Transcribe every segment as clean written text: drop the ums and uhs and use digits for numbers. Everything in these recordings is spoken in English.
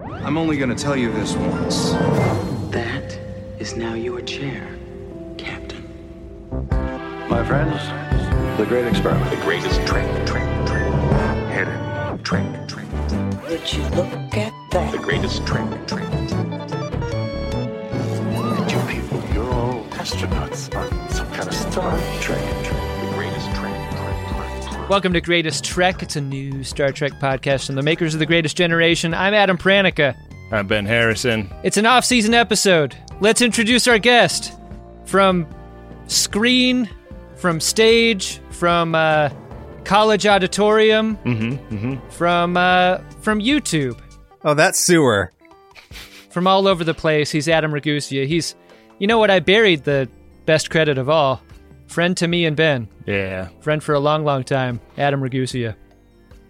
I'm only going to tell you this once. That is now your chair, Captain. My friends, the great experiment. The greatest Trek. Hidden Trek. Would you look at that? The greatest Trek. And you people, you're all astronauts on some kind of star. Trek. The greatest Trek. Welcome to Greatest Trek. It's a new Star Trek podcast from the makers of The Greatest Generation. I'm Adam Pranica. I'm Ben Harrison. It's an off-season episode. Let's introduce our guest. From screen, from stage, from college auditorium, from YouTube. Oh, that's sewer. From all over the place, he's Adam Ragusea. He's, you know what, I buried the best credit of all. Friend to me and Ben. Yeah. Friend for a long, long time, Adam Ragusea.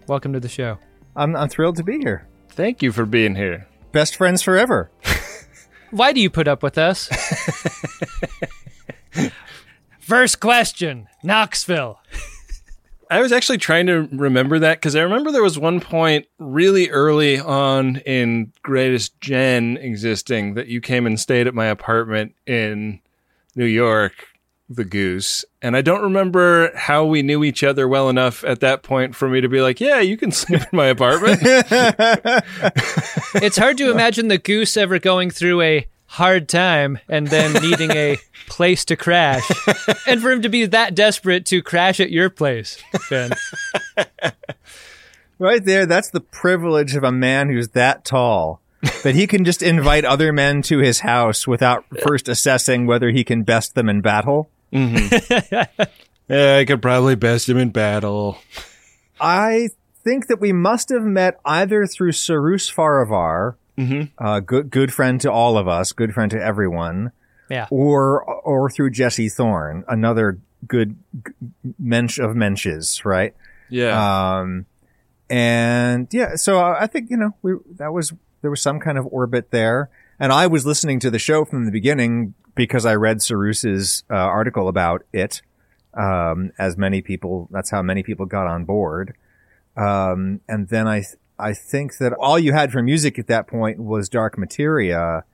Welcome to the show. I'm thrilled to be here. Thank you for being here. Best friends forever. Why do you put up with us? First question, Knoxville. I was actually trying to remember that because I remember there was one point really early on in Greatest Gen existing that you came and stayed at my apartment in New York, the Goose. And I don't remember how we knew each other well enough at that point for me to be like, yeah, you can sleep in my apartment. It's hard to imagine the Goose ever going through a hard time and then needing a place to crash, and for him to be that desperate to crash at your place, Ben. Right there, that's the privilege of a man who's that tall, that he can just invite other men to his house without first assessing whether he can best them in battle. Mm-hmm. Yeah, I could probably best him in battle. I think that we must have met either through Sarus Faravar, good friend to all of us, good friend to everyone. Yeah. Or through Jesse Thorne, another good mensch of mensches, right? Yeah. And yeah, so I think, you know, there was some kind of orbit there. And I was listening to the show from the beginning because I read Sarus's article about it. That's how many people got on board. And then I think that all you had for music at that point was Dark Materia,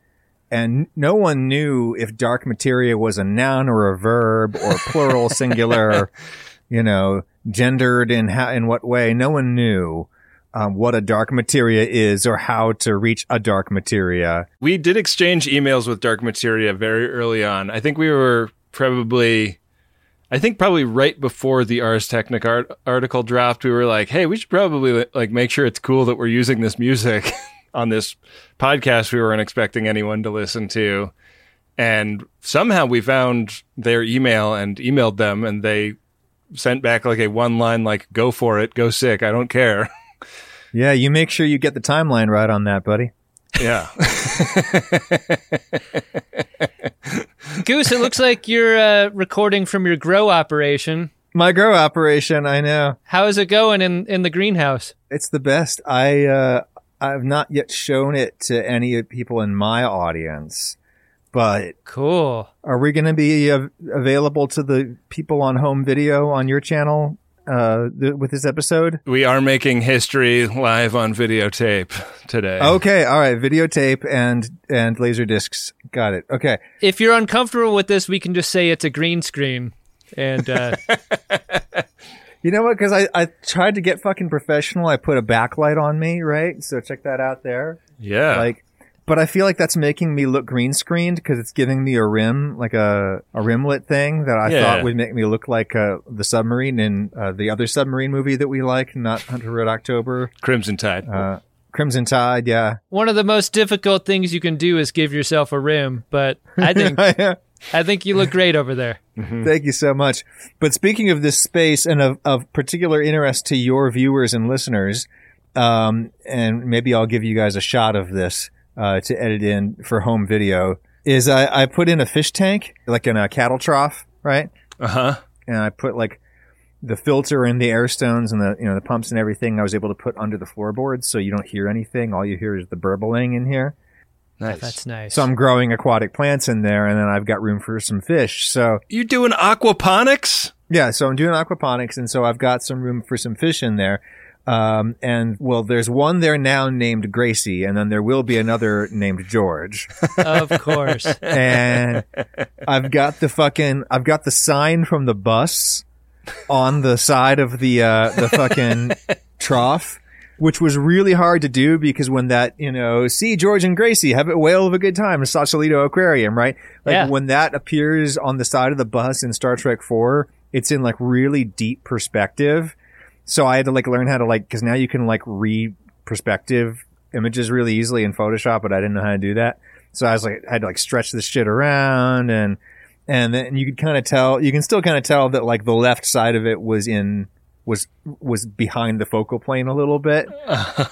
and no one knew if Dark Materia was a noun or a verb or plural, singular, you know, gendered in what way. No one knew what a Dark Materia is or how to reach a Dark Materia. We did exchange emails with Dark Materia very early on. I think we were probably right before the Ars Technica article dropped, we were like, hey, we should probably like make sure it's cool that we're using this music on this podcast we weren't expecting anyone to listen to. And somehow we found their email and emailed them, and they sent back like a one-line, like, go for it, go sick, I don't care. Yeah, you make sure you get the timeline right on that, buddy. Yeah. Goose, it looks like you're recording from your grow operation. My grow operation, I know. How is it going in the greenhouse? It's the best. I've not yet shown it to any people in my audience, but... Cool. Are we going to be available to the people on home video on your channel with this episode? We are making history live on videotape today. Okay, all right, videotape and laserdiscs. Got it. Okay. If you're uncomfortable with this, we can just say it's a green screen. And you know what? Because I tried to get fucking professional. I put a backlight on me, right? So check that out there. Yeah. But I feel like that's making me look green screened because it's giving me a rim, like a rimlet thing that I thought would make me look like the submarine in the other submarine movie that we like, not Hunter Red October. Crimson Tide. Crimson Tide, yeah. One of the most difficult things you can do is give yourself a rim, but I think I think you look great over there. Mm-hmm. Thank you so much. But speaking of this space and of particular interest to your viewers and listeners, and maybe I'll give you guys a shot of this. To edit in for home video is I put in a fish tank, like in a cattle trough, right? Uh-huh. And I put like the filter and the air stones and the, you know, the pumps and everything I was able to put under the floorboards so you don't hear anything. All you hear is the burbling in here. Nice. That's nice. So I'm growing aquatic plants in there, and then I've got room for some fish. So you doing aquaponics? Yeah, so I'm doing aquaponics, and so I've got some room for some fish in there. And well, there's one there now named Gracie, and then there will be another named George. Of course. And I've got the sign from the bus on the side of the fucking trough, which was really hard to do because when that, you know, see George and Gracie, have a whale of a good time in Sausalito Aquarium, right? Like when that appears on the side of the bus in Star Trek 4, it's in like really deep perspective. So I had to like learn how to like, cause now you can like re-perspective images really easily in Photoshop, but I didn't know how to do that. So I was like, I had to like stretch this shit around and then you could kind of tell, you can still kind of tell that like the left side of it was behind the focal plane a little bit,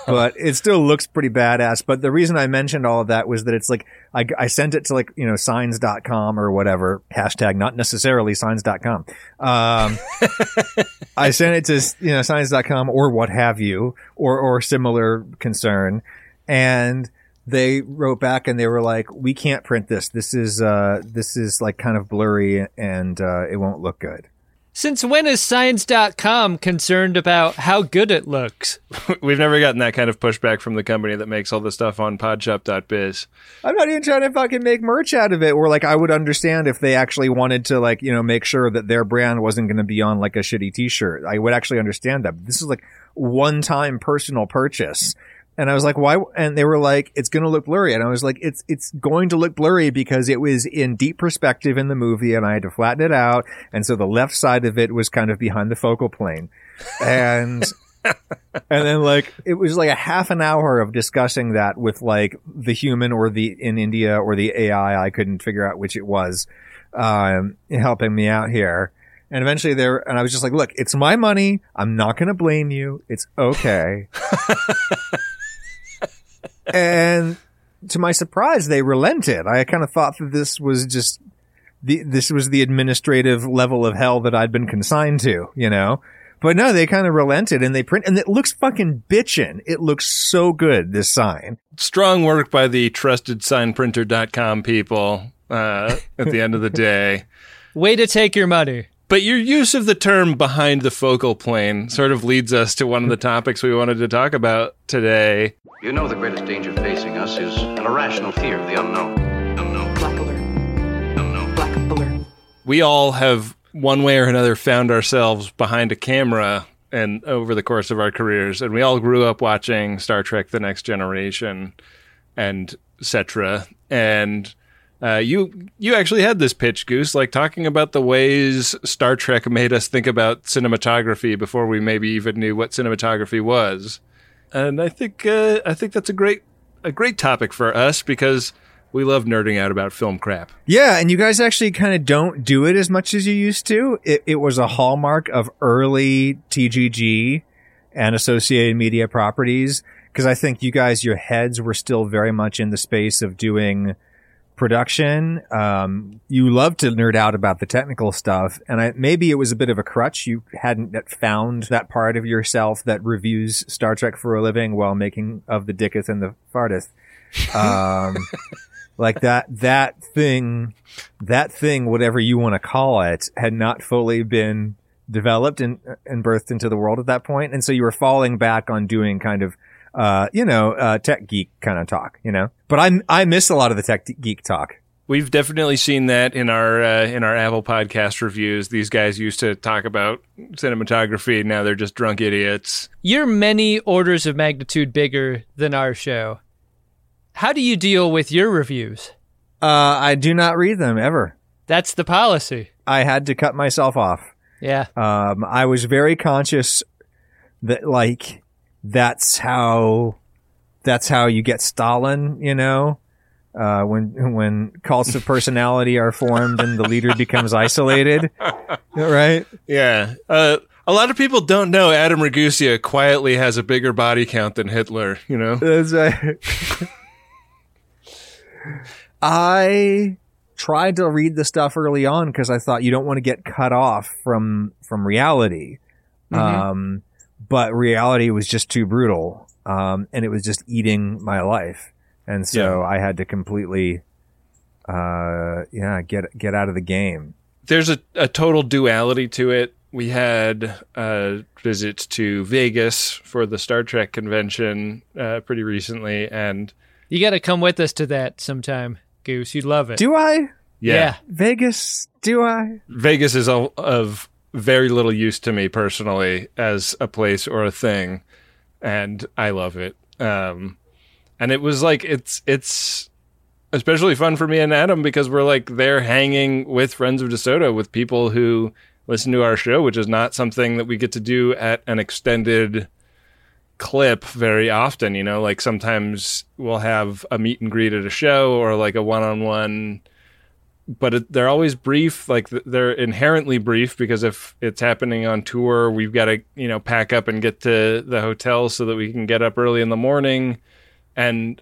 but it still looks pretty badass. But the reason I mentioned all of that was that it's like, I sent it to like, you know, signs.com or whatever, hashtag, not necessarily signs.com. I sent it to, you know, signs.com or what have you, or similar concern. And they wrote back and they were like, we can't print this. This is like kind of blurry and, it won't look good. Since when is Science.com concerned about how good it looks? We've never gotten that kind of pushback from the company that makes all the stuff on podshop.biz. I'm not even trying to fucking make merch out of it. Or like I would understand if they actually wanted to like, you know, make sure that their brand wasn't going to be on like a shitty t-shirt. I would actually understand that. But this is like one-time personal purchase. And I was like, why? And they were like, it's going to look blurry. And I was like, it's going to look blurry because it was in deep perspective in the movie and I had to flatten it out. And so the left side of it was kind of behind the focal plane. And, and then like, it was like a half an hour of discussing that with like the human or the, in India or the AI. I couldn't figure out which it was, helping me out here. And eventually I was just like, look, it's my money. I'm not going to blame you. It's okay. And to my surprise, they relented. I kind of thought that this was just this was the administrative level of hell that I'd been consigned to, you know? But no, they kind of relented and they print, and it looks fucking bitchin'. It looks so good, this sign. Strong work by the trusted signprinter.com people at the end of the day. Way to take your money. But your use of the term behind the focal plane sort of leads us to one of the topics we wanted to talk about today. You know the greatest danger facing us is an irrational fear of the unknown. Unknown. Black alert. Unknown. Black alert. We all have, one way or another, found ourselves behind a camera and over the course of our careers, and we all grew up watching Star Trek The Next Generation and etc. And... you actually had this pitch, Goose, like talking about the ways Star Trek made us think about cinematography before we maybe even knew what cinematography was. And I think that's a great topic for us because we love nerding out about film crap. Yeah, and you guys actually kind of don't do it as much as you used to. It was a hallmark of early TGG and associated media properties because I think you guys, your heads were still very much in the space of doing production. You love to nerd out about the technical stuff, and maybe it was a bit of a crutch. You hadn't found that part of yourself that reviews Star Trek for a living while making of the dicketh and the farteth. Like that thing, whatever you want to call it, had not fully been developed and birthed into the world at that point. And so you were falling back on doing kind of tech geek kind of talk, you know, but I miss a lot of the tech geek talk. We've definitely seen that in our Apple podcast reviews. These guys used to talk about cinematography. Now they're just drunk idiots. You're many orders of magnitude bigger than our show. How do you deal with your reviews? I do not read them ever. That's the policy. I had to cut myself off. Yeah. I was very conscious that like, that's how you get Stalin, you know, when cults of personality are formed and the leader becomes isolated, right? Yeah. A lot of people don't know Adam Ragusea quietly has a bigger body count than Hitler, you know? That's right. I tried to read the stuff early on because I thought you don't want to get cut off from reality. Mm-hmm. But reality was just too brutal, and it was just eating my life. And so I had to completely, get out of the game. There's a total duality to it we had a visit to Vegas for the Star Trek convention pretty recently, and you got to come with us to that sometime, Goose. You'd love it. Do I? Yeah. Vegas, do I? Vegas is of very little use to me personally as a place or a thing, and I love it. And it was like, it's especially fun for me and Adam because we're like there hanging with Friends of DeSoto, with people who listen to our show, which is not something that we get to do at an extended clip very often. You know, like sometimes we'll have a meet and greet at a show or like a one-on-one, but they're always brief. Like they're inherently brief because if it's happening on tour, we've got to, you know, pack up and get to the hotel so that we can get up early in the morning. And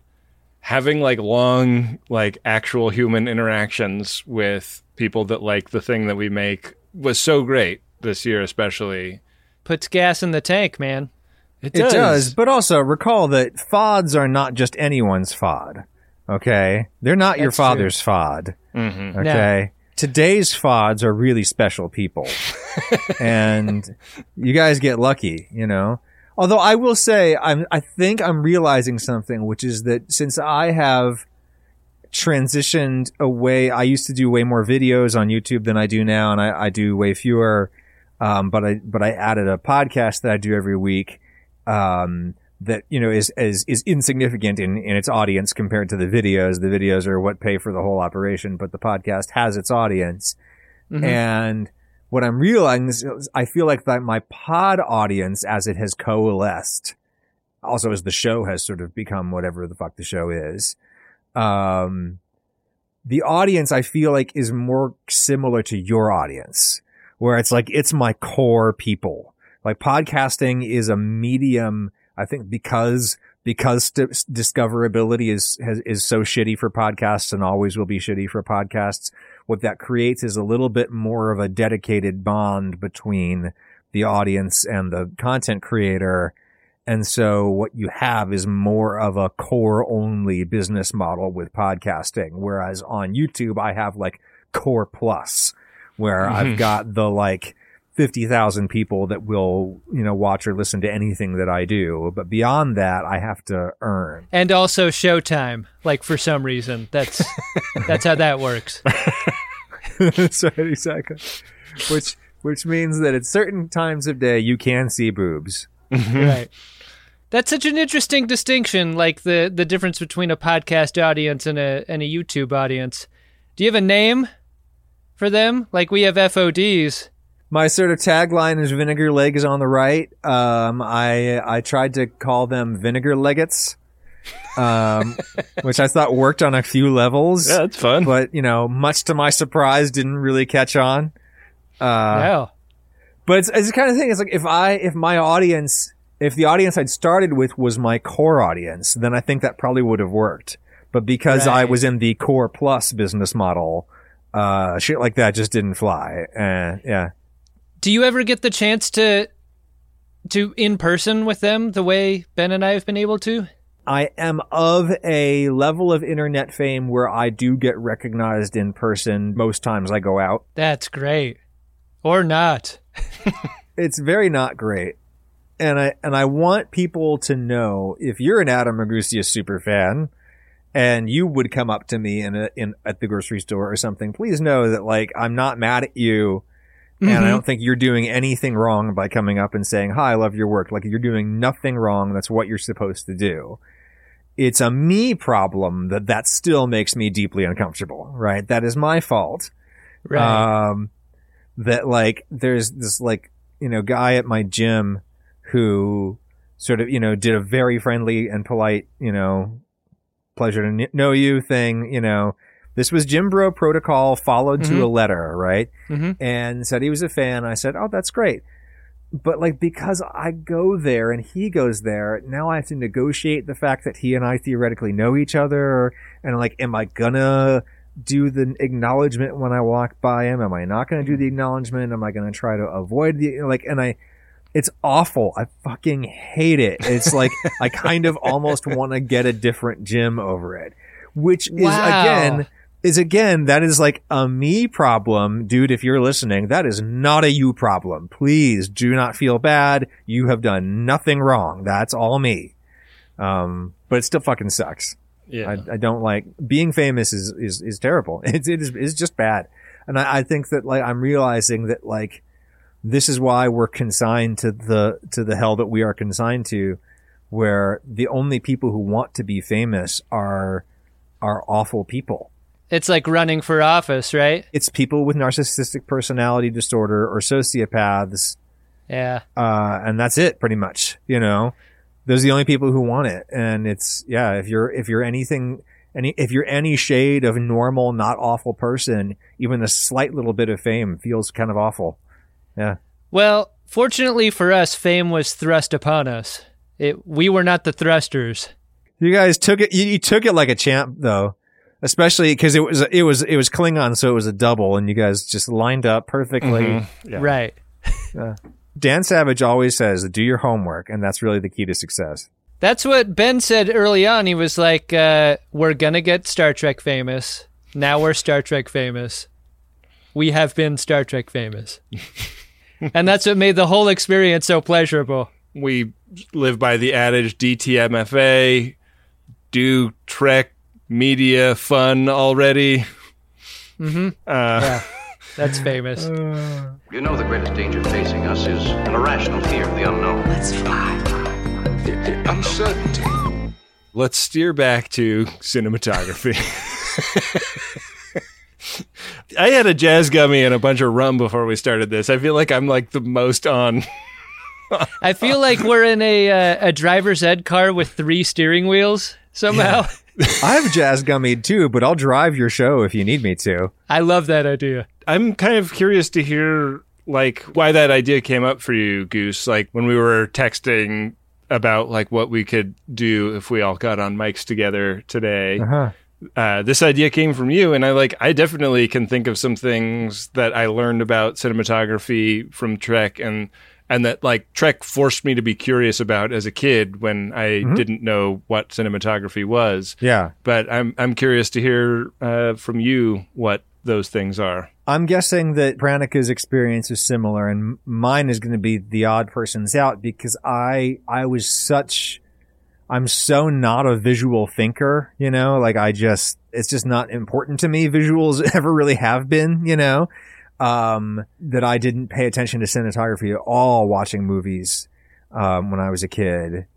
having like long, like actual human interactions with people that like the thing that we make was so great this year, especially. Puts gas in the tank, man. It does. But also recall that FODs are not just anyone's FOD. Okay. They're not your father's FOD. Mm-hmm. Okay. No. Today's FODs are really special people. And you guys get lucky, you know. Although I will say, I think I'm realizing something, which is that since I have transitioned away, I used to do way more videos on YouTube than I do now, and I do way fewer. But I added a podcast that I do every week. That, you know, is insignificant in its audience compared to the videos. The videos are what pay for the whole operation, but the podcast has its audience. Mm-hmm. And what I'm realizing is I feel like that my pod audience, as it has coalesced, also as the show has sort of become whatever the fuck the show is, the audience I feel like is more similar to your audience, where it's like, it's my core people. Like podcasting is a medium, I think, because discoverability is so shitty for podcasts and always will be shitty for podcasts. What that creates is a little bit more of a dedicated bond between the audience and the content creator. And so what you have is more of a core only business model with podcasting. Whereas on YouTube, I have like core plus, where I've got the like 50,000 people that will, you know, watch or listen to anything that I do. But beyond that, I have to earn. And also showtime, like for some reason. That's how that works. That's right, exactly. Which means that at certain times of day, you can see boobs. Right. That's such an interesting distinction, like the difference between a podcast audience and a YouTube audience. Do you have a name for them? Like we have FODs. My sort of tagline is Vinegar Leg is on the right. I tried to call them Vinegar Leggets, which I thought worked on a few levels. Yeah, that's fun. But, you know, much to my surprise, didn't really catch on. No. But it's the kind of thing, it's like if the audience I'd started with was my core audience, then I think that probably would have worked. But because I was in the core plus business model, shit like that just didn't fly. Yeah. Do you ever get the chance to in person with them the way Ben and I have been able to? I am of a level of internet fame where I do get recognized in person most times I go out. That's great. Or not. It's very not great. And I want people to know, if you're an Adam Ragusea super fan and you would come up to me at the grocery store or something, please know that like I'm not mad at you. And I don't think you're doing anything wrong by coming up and saying, hi, I love your work. Like, you're doing nothing wrong. That's what you're supposed to do. It's a me problem that still makes me deeply uncomfortable, right? That is my fault. Right. That, like, there's this, like, you know, guy at my gym who sort of, you know, did a very friendly and polite, you know, pleasure to know you thing, you know. This was Jim Bro protocol followed to a letter, right? Mm-hmm. And said he was a fan. I said, oh, that's great. But like, because I go there and he goes there, now I have to negotiate the fact that he and I theoretically know each other. And like, am I gonna do the acknowledgement when I walk by him? Am I not gonna do the acknowledgement? Am I gonna try to avoid the, like, it's awful. I fucking hate it. It's like, I kind of almost want to get a different gym over it, which is again, is, again, that is like a me problem. Dude, if you're listening, that is not a you problem. Please do not feel bad. You have done nothing wrong. That's all me. But it still fucking sucks. Yeah. I don't like being famous is terrible. It's just bad. And I think that, like, I'm realizing that, like, this is why we're consigned to the hell that we are consigned to, where the only people who want to be famous are awful people. It's like running for office, right? It's people with narcissistic personality disorder or sociopaths. Yeah. And that's it pretty much, you know. Those are the only people who want it. And it's, yeah, if you're any shade of normal, not awful person, even a slight little bit of fame feels kind of awful. Yeah. Well, fortunately for us, fame was thrust upon us. We were not the thrusters. You guys took it. You took it like a champ, though, especially because it was Klingon, so it was a double, and you guys just lined up perfectly. Mm-hmm. Yeah. Right. Dan Savage always says, "Do your homework," and that's really the key to success. That's what Ben said early on. He was like, "We're gonna get Star Trek famous. Now we're Star Trek famous. We have been Star Trek famous," and that's what made the whole experience so pleasurable. We live by the adage DTMFA, do Trek media fun already. Mm-hmm. Yeah, that's famous. You know, the greatest danger facing us is an irrational fear of the unknown. Let's fly. The uncertainty. Let's steer back to cinematography. I had a jazz gummy and a bunch of rum before we started this. I feel like I'm like the most on... I feel like we're in a driver's ed car with 3 steering wheels somehow. Yeah. I've jazz gummied too, but I'll drive your show if you need me to. I love that idea. I'm kind of curious to hear like why that idea came up for you, Goose. Like when we were texting about like what we could do if we all got on mics together today. Uh-huh. This idea came from you, and I definitely can think of some things that I learned about cinematography from Trek and that like Trek forced me to be curious about as a kid when I didn't know what cinematography was. Yeah. But I'm curious to hear from you what those things are. I'm guessing that Pranica's experience is similar, and mine is going to be the odd person's out because I'm so not a visual thinker, you know, like it's just not important to me. Visuals ever really have been, you know. That I didn't pay attention to cinematography at all watching movies, when I was a kid.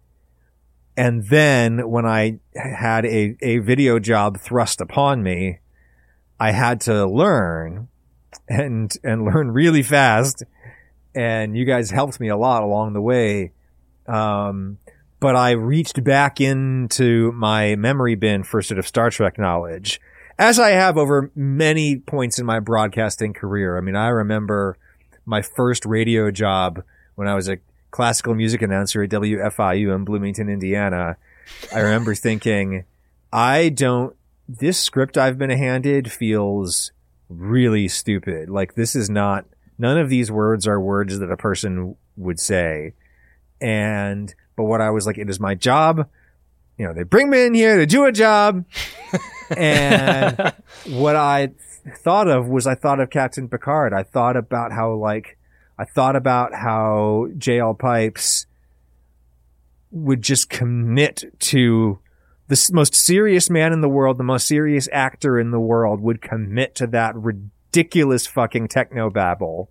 And then when I had a video job thrust upon me, I had to learn and learn really fast. And you guys helped me a lot along the way. But I reached back into my memory bin for sort of Star Trek knowledge. As I have over many points in my broadcasting career. I mean, I remember my first radio job when I was a classical music announcer at WFIU in Bloomington, Indiana. I remember thinking, this script I've been handed feels really stupid. Like none of these words are words that a person would say. But what I was like, it is my job. You know, they bring me in here to do a job. And what I thought of was I thought of Captain Picard. I thought about how J.L. Pipes would just commit to the most serious man in the world, the most serious actor in the world would commit to that ridiculous fucking techno babble.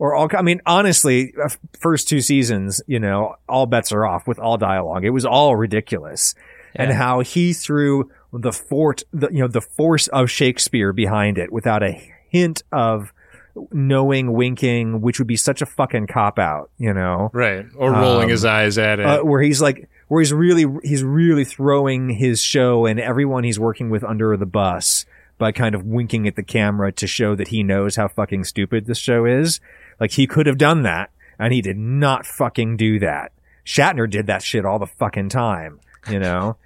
Honestly, first 2 seasons, you know, all bets are off with all dialogue. It was all ridiculous. Yeah. And how he threw the force of Shakespeare behind it without a hint of knowing, winking, which would be such a fucking cop out, you know? Right. Or rolling his eyes at it. Where he's really throwing his show and everyone he's working with under the bus by kind of winking at the camera to show that he knows how fucking stupid this show is. Like, he could have done that, and he did not fucking do that. Shatner did that shit all the fucking time, you know?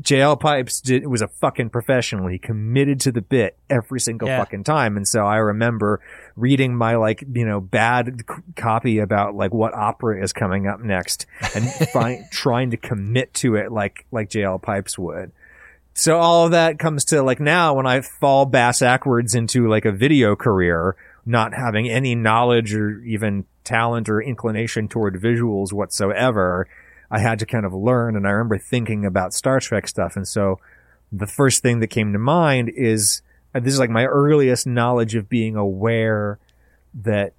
J.L. Pipes was a fucking professional. He committed to the bit every single fucking time. And so I remember reading my, like, you know, bad copy about, like, what opera is coming up next and trying to commit to it like J.L. Pipes would. So all of that comes to, like, now when I fall backwards into, like, a video career, not having any knowledge or even talent or inclination toward visuals whatsoever, I had to kind of learn. And I remember thinking about Star Trek stuff. And so the first thing that came to mind is, this is like my earliest knowledge of being aware that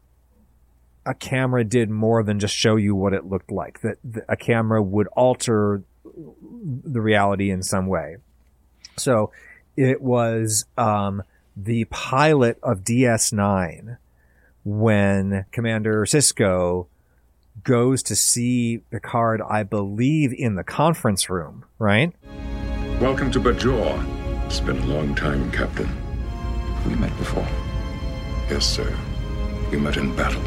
a camera did more than just show you what it looked like, that a camera would alter the reality in some way. So it was the pilot of DS9 when Commander Sisko goes to see Picard, I believe, in the conference room, right? Welcome to Bajor. It's been a long time, Captain. We met before. Yes, sir. We met in battle.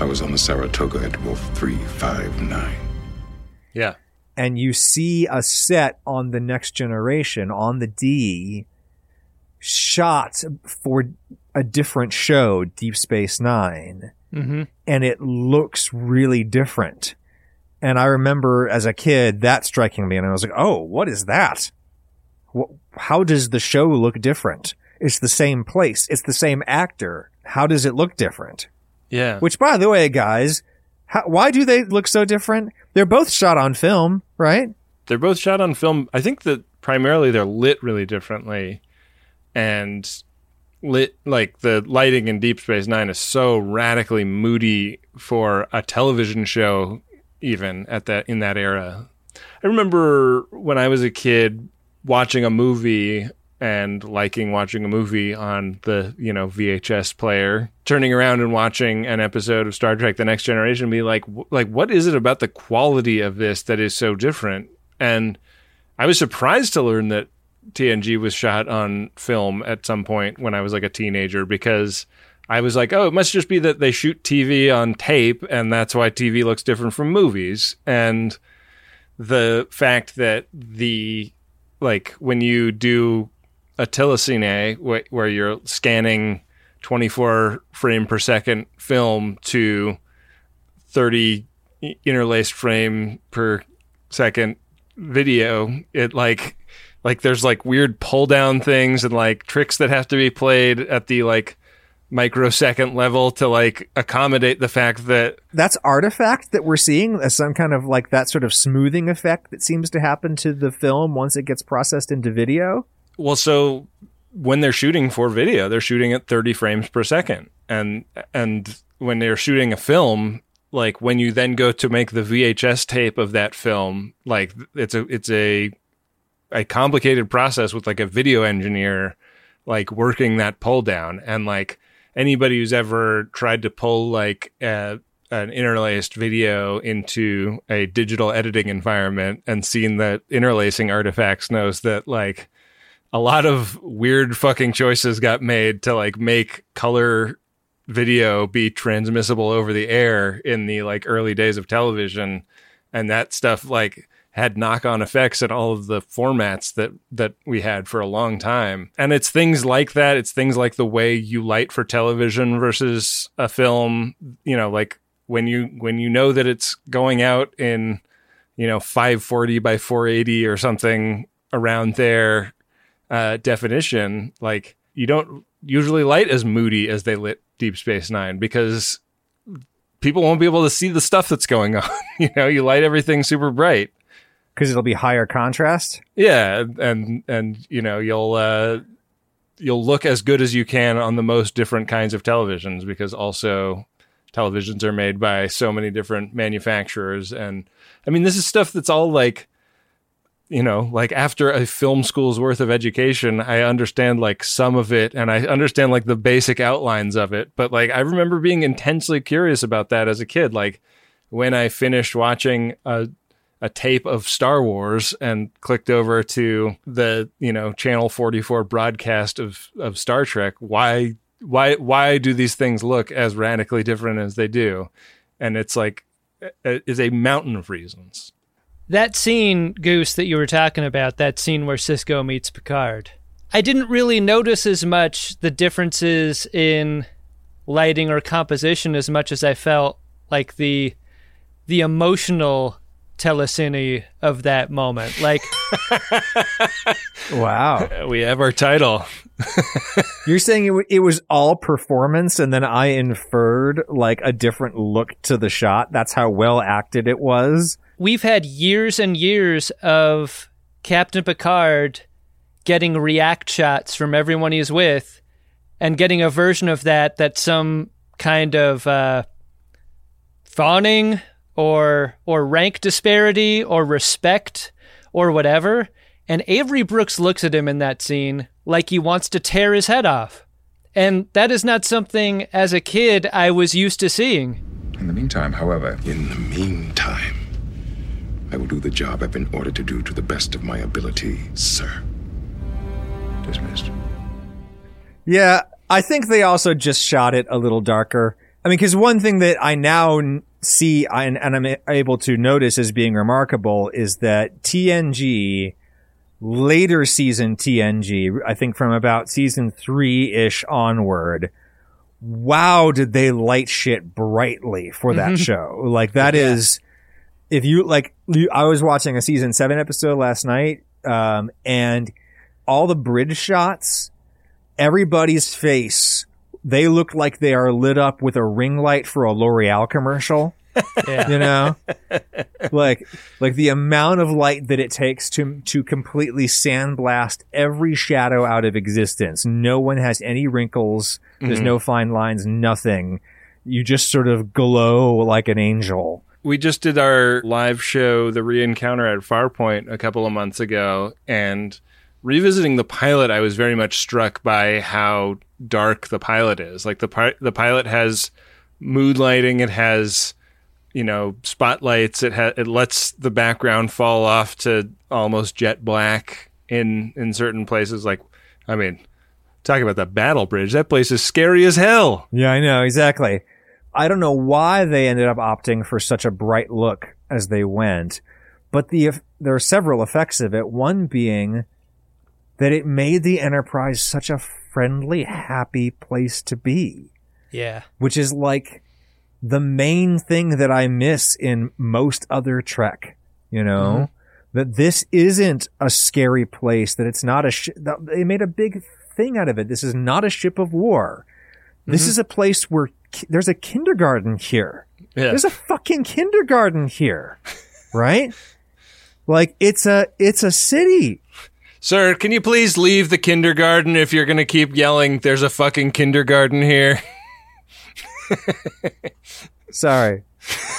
I was on the Saratoga at Wolf 359. Yeah. And you see a set on the Next Generation, on the D, shot for a different show, Deep Space Nine. Mm-hmm. And it looks really different. And I remember as a kid that striking me. And I was like, oh, what is that? How does the show look different? It's the same place. It's the same actor. How does it look different? Yeah. Which, by the way, guys, why do they look so different? They're both shot on film, right? They're both shot on film. I think that primarily they're lit really differently. And lit, like, the lighting in Deep Space Nine is so radically moody for a television show, even at that, in that era. I remember when I was a kid watching a movie and liking watching a movie on the, you know, VHS player, turning around and watching an episode of Star Trek: The Next Generation and be like, what is it about the quality of this that is so different? And I was surprised to learn that TNG was shot on film at some point when I was like a teenager, because I was like, oh, it must just be that they shoot TV on tape and that's why TV looks different from movies. And the fact that the, like, when you do a Telecine, where you're scanning 24 frame per second film to 30 interlaced frame per second video, it like there's like weird pull down things and like tricks that have to be played at the like microsecond level to like accommodate the fact that that's artifact that we're seeing as some kind of like that sort of smoothing effect that seems to happen to the film once it gets processed into video. Well, so when they're shooting for video, they're shooting at 30 frames per second. And when they're shooting a film, like when you then go to make the VHS tape of that film, like it's a complicated process with like a video engineer, like working that pull down. And like anybody who's ever tried to pull like an interlaced video into a digital editing environment and seen the interlacing artifacts knows that like a lot of weird fucking choices got made to like make color video be transmissible over the air in the like early days of television. And that stuff like had knock-on effects in all of the formats that we had for a long time. And it's things like that. It's things like the way you light for television versus a film, you know, like when you know that it's going out in, you know, 540 by 480 or something around there. Definition, like you don't usually light as moody as they lit Deep Space Nine because people won't be able to see the stuff that's going on. You know, you light everything super bright because it'll be higher contrast. Yeah, and you know you'll look as good as you can on the most different kinds of televisions, because also televisions are made by so many different manufacturers. And I mean, this is stuff that's all like, you know, like after a film school's worth of education, I understand like some of it and I understand like the basic outlines of it. But like, I remember being intensely curious about that as a kid. Like when I finished watching a tape of Star Wars and clicked over to the, you know, channel 44 broadcast of Star Trek, why do these things look as radically different as they do? And it's like, is a mountain of reasons. That scene, Goose, that you were talking about, that scene where Sisko meets Picard, I didn't really notice as much the differences in lighting or composition as much as I felt like the emotional Telecine of that moment. Like, wow, we have our title. You're saying it was all performance, and then I inferred like a different look to the shot. That's how well acted it was. We've had years and years of Captain Picard getting react shots from everyone he's with and getting a version of that that's some kind of fawning or rank disparity or respect or whatever. And Avery Brooks looks at him in that scene like he wants to tear his head off. And that is not something, as a kid, I was used to seeing. In the meantime, I will do the job I've been ordered to do to the best of my ability, sir. Dismissed. Yeah, I think they also just shot it a little darker. I mean, because one thing that I now see and I'm able to notice as being remarkable is that TNG, later season TNG, I think from about season 3-ish onward, wow, did they light shit brightly for that show. Like, that is... If you like, I was watching a season 7 episode last night, and all the bridge shots, everybody's face, they look like they are lit up with a ring light for a L'Oreal commercial. Yeah. You know, like the amount of light that it takes to completely sandblast every shadow out of existence. No one has any wrinkles. There's no fine lines, nothing. You just sort of glow like an angel. We just did our live show, The Re-Encounter at Farpoint, a couple of months ago, and revisiting the pilot, I was very much struck by how dark the pilot is. Like, the pilot has mood lighting, it has, you know, spotlights, it lets the background fall off to almost jet black in certain places. Like, I mean, talk about the battle bridge. That place is scary as hell. Yeah, I know, exactly. I don't know why they ended up opting for such a bright look as they went, but there are several effects of it. One being that it made the Enterprise such a friendly, happy place to be. Yeah. Which is like the main thing that I miss in most other Trek, you know, that this isn't a scary place, that it's not they made a big thing out of it. This is not a ship of war. This is a place where there's a kindergarten here. Yeah. There's a fucking kindergarten here, right? Like, it's a city. Sir, can you please leave the kindergarten if you're going to keep yelling, there's a fucking kindergarten here? Sorry.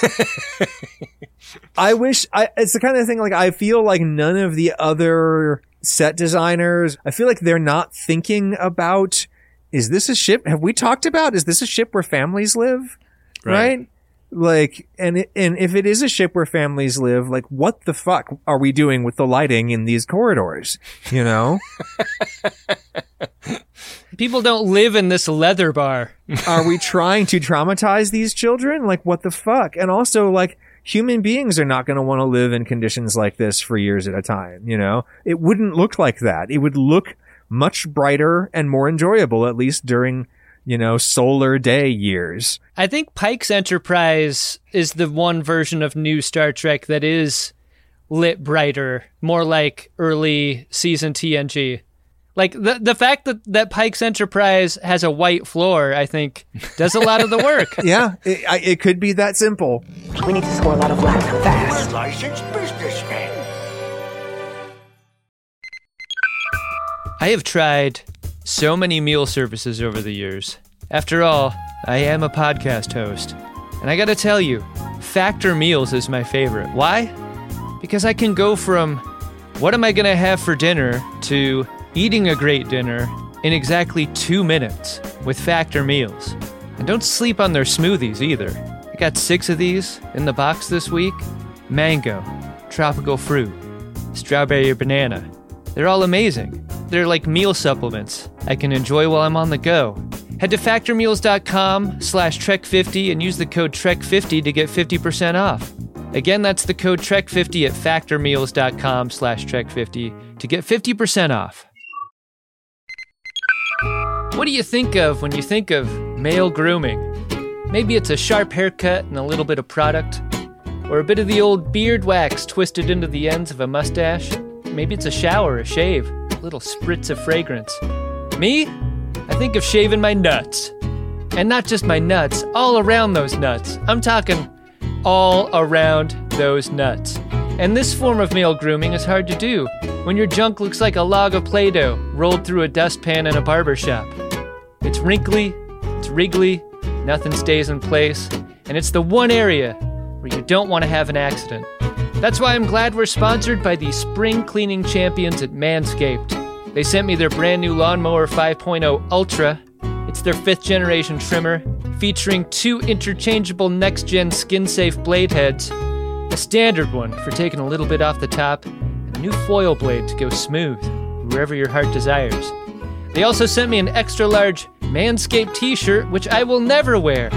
It's the kind of thing, like, I feel like none of the other set designers, I feel like they're not thinking about... Is this a ship? Have we talked about? Is this a ship where families live? Right? Like, and if it is a ship where families live, like, what the fuck are we doing with the lighting in these corridors? You know? People don't live in this leather bar. Are we trying to traumatize these children? Like, what the fuck? And also, like, human beings are not going to want to live in conditions like this for years at a time. You know, it wouldn't look like that. It would look much brighter and more enjoyable, at least during, you know, solar day years. I think Pike's Enterprise is the one version of new Star Trek that is lit brighter, more like early season TNG. Like, the fact that Pike's Enterprise has a white floor, I think, does a lot of the work. Yeah, it could be that simple. We need to score a lot of laughter fast. Licensed businessman. I have tried so many meal services over the years. After all, I am a podcast host. And I gotta tell you, Factor Meals is my favorite. Why? Because I can go from, what am I gonna have for dinner, to eating a great dinner in exactly 2 minutes with Factor Meals. And don't sleep on their smoothies either. I got 6 of these in the box this week. Mango, tropical fruit, strawberry banana. They're all amazing. They're like meal supplements I can enjoy while I'm on the go. Head to factormeals.com/Trek50 and use the code Trek50 to get 50% off. Again, that's the code Trek50 at factormeals.com/Trek50 to get 50% off. What do you think of when you think of male grooming? Maybe it's a sharp haircut and a little bit of product. or a bit of the old beard wax twisted into the ends of a mustache. Maybe it's a shower, a shave, a little spritz of fragrance. Me? I think of shaving my nuts. And not just my nuts, all around those nuts. I'm talking all around those nuts. And this form of male grooming is hard to do when your junk looks like a log of Play-Doh rolled through a dustpan in a barber shop. It's wrinkly, it's wriggly, nothing stays in place, and it's the one area where you don't want to have an accident. That's why I'm glad we're sponsored by the spring cleaning champions at Manscaped. They sent me their brand new Lawnmower 5.0 Ultra. It's their 5th generation trimmer, featuring 2 interchangeable next-gen skin-safe blade heads, a standard one for taking a little bit off the top, and a new foil blade to go smooth wherever your heart desires. They also sent me an extra-large Manscaped t-shirt, which I will never wear,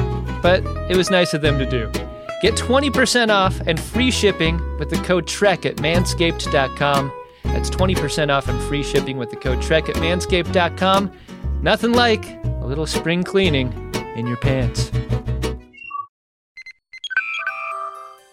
but it was nice of them to do. Get 20% off and free shipping with the code TREK at manscaped.com. That's 20% off and free shipping with the code TREK at manscaped.com. Nothing like a little spring cleaning in your pants.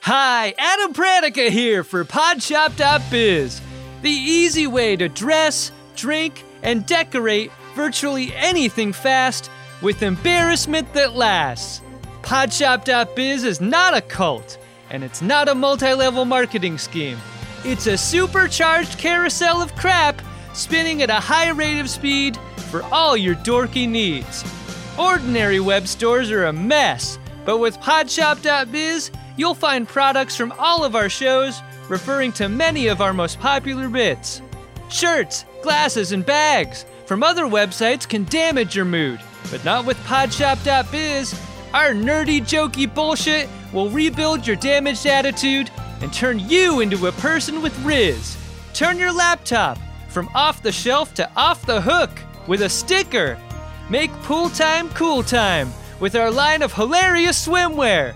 Hi, Adam Pratica here for podshop.biz, the easy way to dress, drink, and decorate virtually anything fast with embarrassment that lasts. Podshop.biz is not a cult, and it's not a multi-level marketing scheme. It's a supercharged carousel of crap spinning at a high rate of speed for all your dorky needs. Ordinary web stores are a mess, but with podshop.biz, you'll find products from all of our shows referring to many of our most popular bits. Shirts, glasses, and bags from other websites can damage your mood, but not with podshop.biz. Our nerdy, jokey bullshit will rebuild your damaged attitude and turn you into a person with Riz. Turn your laptop from off the shelf to off the hook with a sticker. Make pool time cool time with our line of hilarious swimwear.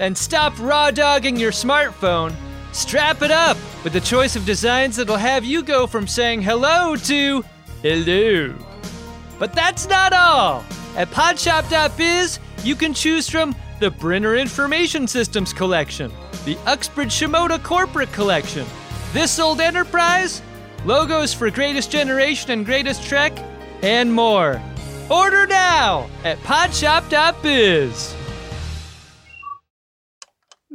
And stop raw dogging your smartphone. Strap it up with a choice of designs that'll have you go from saying hello to hello. But that's not all. At podshop.biz, you can choose from the Brenner Information Systems Collection, the Uxbridge Shimoda Corporate Collection, This Old Enterprise, logos for Greatest Generation and Greatest Trek, and more. Order now at podshop.biz.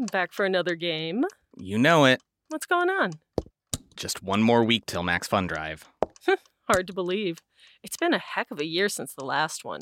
Back for another game. You know it. What's going on? Just one more week till Max Fun Drive. Hard to believe. It's been a heck of a year since the last one.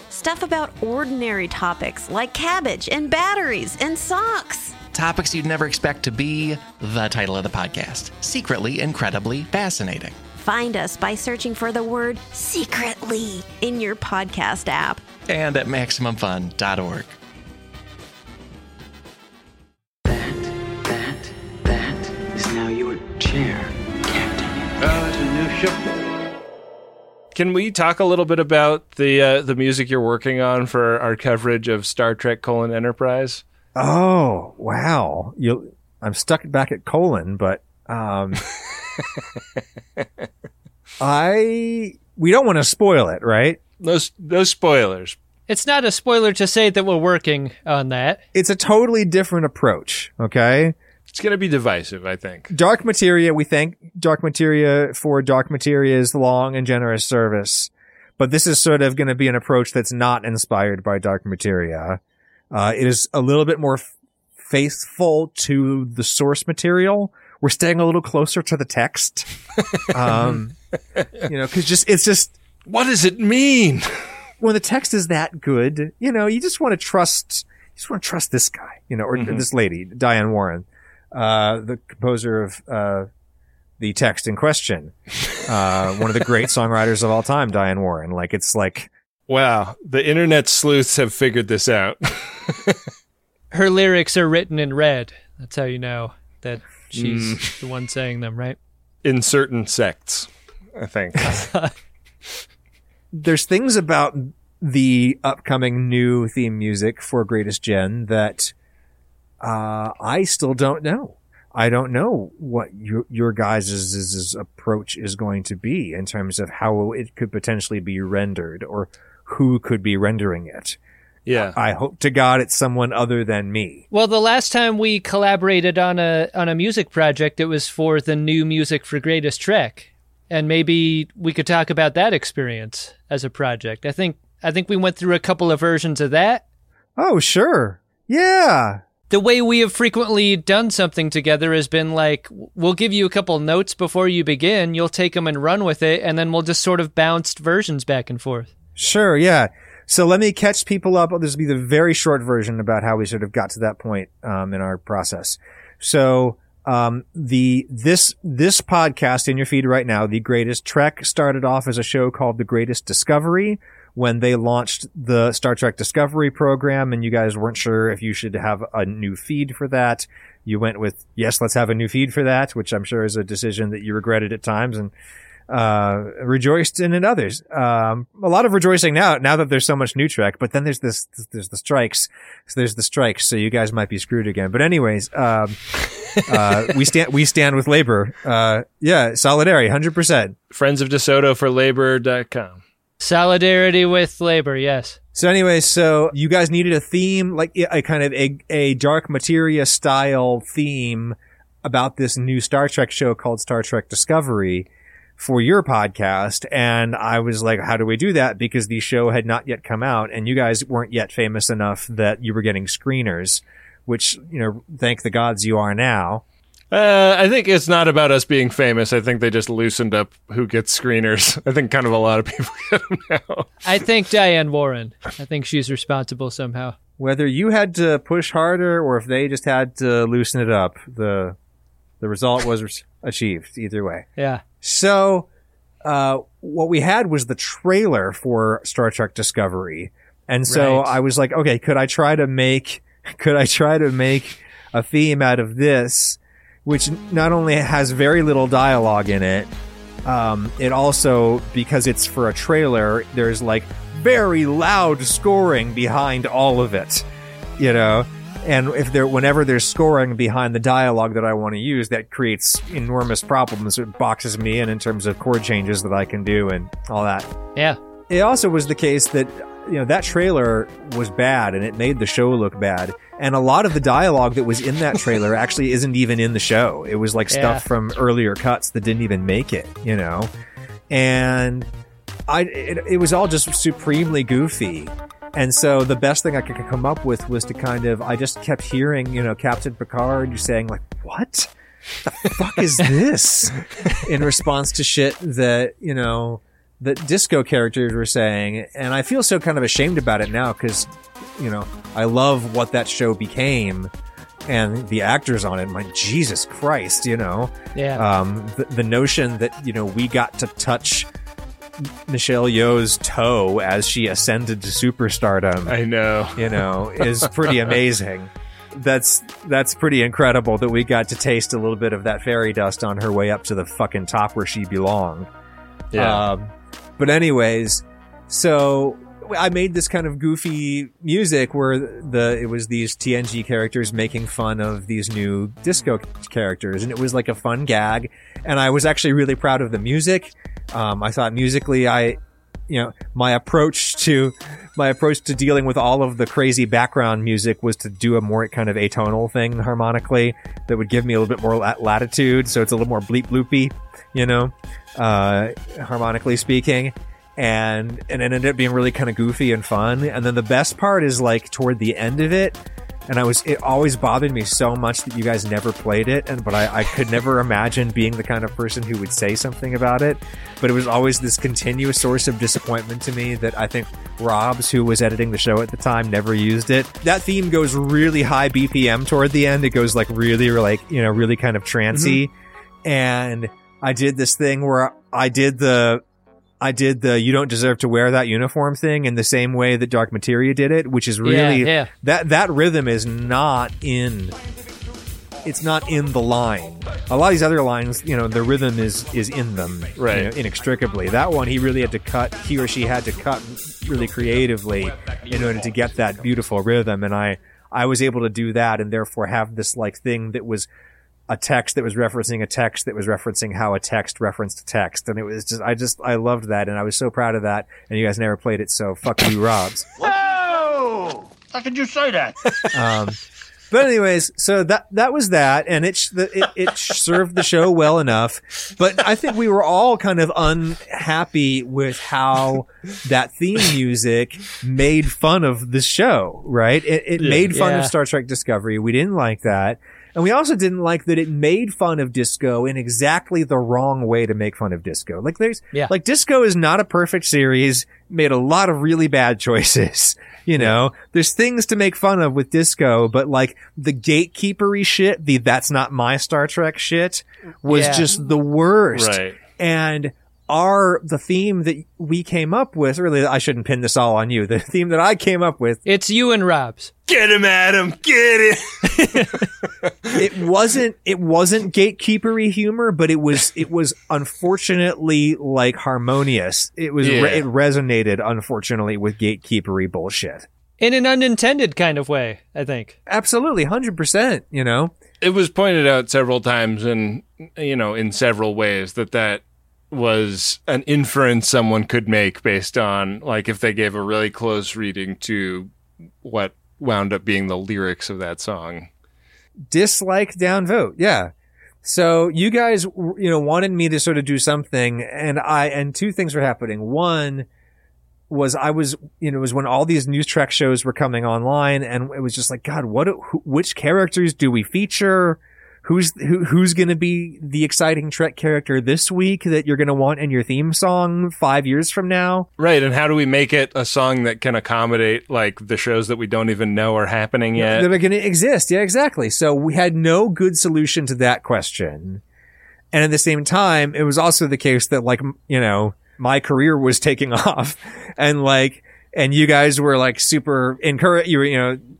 Stuff about ordinary topics like cabbage and batteries and socks. Topics you'd never expect to be the title of the podcast. Secretly Incredibly Fascinating. Find us by searching for the word secretly in your podcast app. And at MaximumFun.org. That is now your chair, Captain. To new ship. Can we talk a little bit about the music you're working on for our coverage of Star Trek: Enterprise? Oh, wow. I'm stuck back at : but we don't want to spoil it, right? No spoilers. It's not a spoiler to say that we're working on that. It's a totally different approach, okay? It's going to be divisive, I think. Dark Materia, we thank Dark Materia for Dark Materia's long and generous service. But this is sort of going to be an approach that's not inspired by Dark Materia. It is a little bit more faithful to the source material. We're staying a little closer to the text. You know, cause it's just, what does it mean? When the text is that good, you know, you just want to trust this guy, you know, or mm-hmm. this lady, Diane Warren, the composer of, the text in question, one of the great songwriters of all time, Diane Warren. Like, it's like, wow, the internet sleuths have figured this out. Her lyrics are written in red. That's how you know that she's the one saying them, right? In certain sects, I think. There's things about the upcoming new theme music for Greatest Gen that I still don't know. I don't know what your guys' approach is going to be in terms of how it could potentially be rendered or who could be rendering it. Yeah. I hope to God it's someone other than me. Well, the last time we collaborated on a music project, it was for the new music for Greatest Trek. And maybe we could talk about that experience as a project. I think we went through a couple of versions of that. Oh, sure. Yeah. The way we have frequently done something together has been like, we'll give you a couple notes before you begin, you'll take them and run with it, and then we'll just sort of bounce versions back and forth. Sure, yeah. So let me catch people up. This will be the very short version about how we sort of got to that point in our process. So this podcast in your feed right now, The Greatest Trek, started off as a show called The Greatest Discovery when they launched the Star Trek Discovery program, and you guys weren't sure if you should have a new feed for that. You went with, yes, let's have a new feed for that, which I'm sure is a decision that you regretted at times and rejoiced in others. A lot of rejoicing now that there's so much new Trek, but then there's the strikes. So there's the strikes. So you guys might be screwed again. But anyways, we stand with labor. Yeah. Solidarity, 100%. Friends of DeSoto for labor.com. Solidarity with labor. Yes. So anyway, so you guys needed a theme, like a kind of a Dark Materia style theme about this new Star Trek show called Star Trek Discovery for your podcast, and I was like, how do we do that? Because the show had not yet come out, and you guys weren't yet famous enough that you were getting screeners, which, you know, thank the gods you are now. I think it's not about us being famous. I think they just loosened up who gets screeners. I think kind of a lot of people get them now. I think Diane Warren. I think she's responsible somehow. Whether you had to push harder or if they just had to loosen it up, the result was achieved either way. Yeah. So, what we had was the trailer for Star Trek Discovery. And so I was like, okay, could I try to make a theme out of this, which not only has very little dialogue in it, it also, because it's for a trailer, there's like very loud scoring behind all of it, you know? And whenever there's scoring behind the dialogue that I want to use, that creates enormous problems. It boxes me in terms of chord changes that I can do and all that. Yeah. It also was the case that, you know, that trailer was bad and it made the show look bad. And a lot of the dialogue that was in that trailer actually isn't even in the show. It was like stuff from earlier cuts that didn't even make it, you know? And it was all just supremely goofy. And so the best thing I could come up with was to I just kept hearing, you know, Captain Picard saying like, what the fuck is this? In response to shit that, you know, the Disco characters were saying. And I feel so kind of ashamed about it now because, you know, I love what that show became and the actors on it. My Jesus Christ, you know, the notion that, you know, we got to touch Michelle Yeoh's toe as she ascended to superstardom. I know, you know, is pretty amazing. That's pretty incredible that we got to taste a little bit of that fairy dust on her way up to the fucking top where she belonged. Yeah. But anyways, so I made this kind of goofy music where it was these TNG characters making fun of these new Disco characters, and it was like a fun gag. And I was actually really proud of the music. I thought musically, my approach to dealing with all of the crazy background music was to do a more kind of atonal thing harmonically that would give me a little bit more latitude, so it's a little more bleep bloopy, you know, harmonically speaking. And it ended up being really kind of goofy and fun. And then the best part is like toward the end of it, and it always bothered me so much that you guys never played it, but I could never imagine being the kind of person who would say something about it. But it was always this continuous source of disappointment to me that I think Robs, who was editing the show at the time, never used it. That theme goes really high BPM toward the end. It goes really kind of trancey. Mm-hmm. And I did this thing where I did the you don't deserve to wear that uniform thing in the same way that Dark Materia did it, which is really that rhythm is not in. It's not in the line. A lot of these other lines, the rhythm is in them, right? Inextricably. That one, he or she had to cut really creatively in order to get that beautiful rhythm. And I was able to do that, and therefore have this thing that was a text that was referencing a text that was referencing how a text referenced a text. And it was I loved that, and I was so proud of that, and you guys never played it, so fuck you, Robs. Whoa! How could you say that? But anyways, so that was that, and it served the show well enough. But I think we were all kind of unhappy with how that theme music made fun of the show, right? It made fun of Star Trek Discovery. We didn't like that. And we also didn't like that it made fun of Disco in exactly the wrong way to make fun of Disco. Disco is not a perfect series, made a lot of really bad choices. There's things to make fun of with Disco, but the gatekeepery shit, the that's not my Star Trek shit was just the worst. Right. And the theme that we came up with, really, I shouldn't pin this all on you. The theme that I came up with. It's you and Rob's. Get him, Adam. Get him. It wasn't gatekeepery humor, but it was unfortunately harmonious. It was it resonated, unfortunately, with gatekeepery bullshit. In an unintended kind of way, I think. Absolutely, 100%, It was pointed out several times and in several ways that was an inference someone could make based on if they gave a really close reading to what wound up being the lyrics of that song. Dislike, downvote. Yeah. So you guys, wanted me to sort of do something, and two things were happening. One was it was when all these new Trek shows were coming online, and it was just God, which characters do we feature? Who's going to be the exciting Trek character this week that you're going to want in your theme song 5 years from now? Right, and how do we make it a song that can accommodate the shows that we don't even know are happening yet? They're going to exist, yeah, exactly. So we had no good solution to that question. And at the same time, it was also the case that my career was taking off and you guys were super encouraged.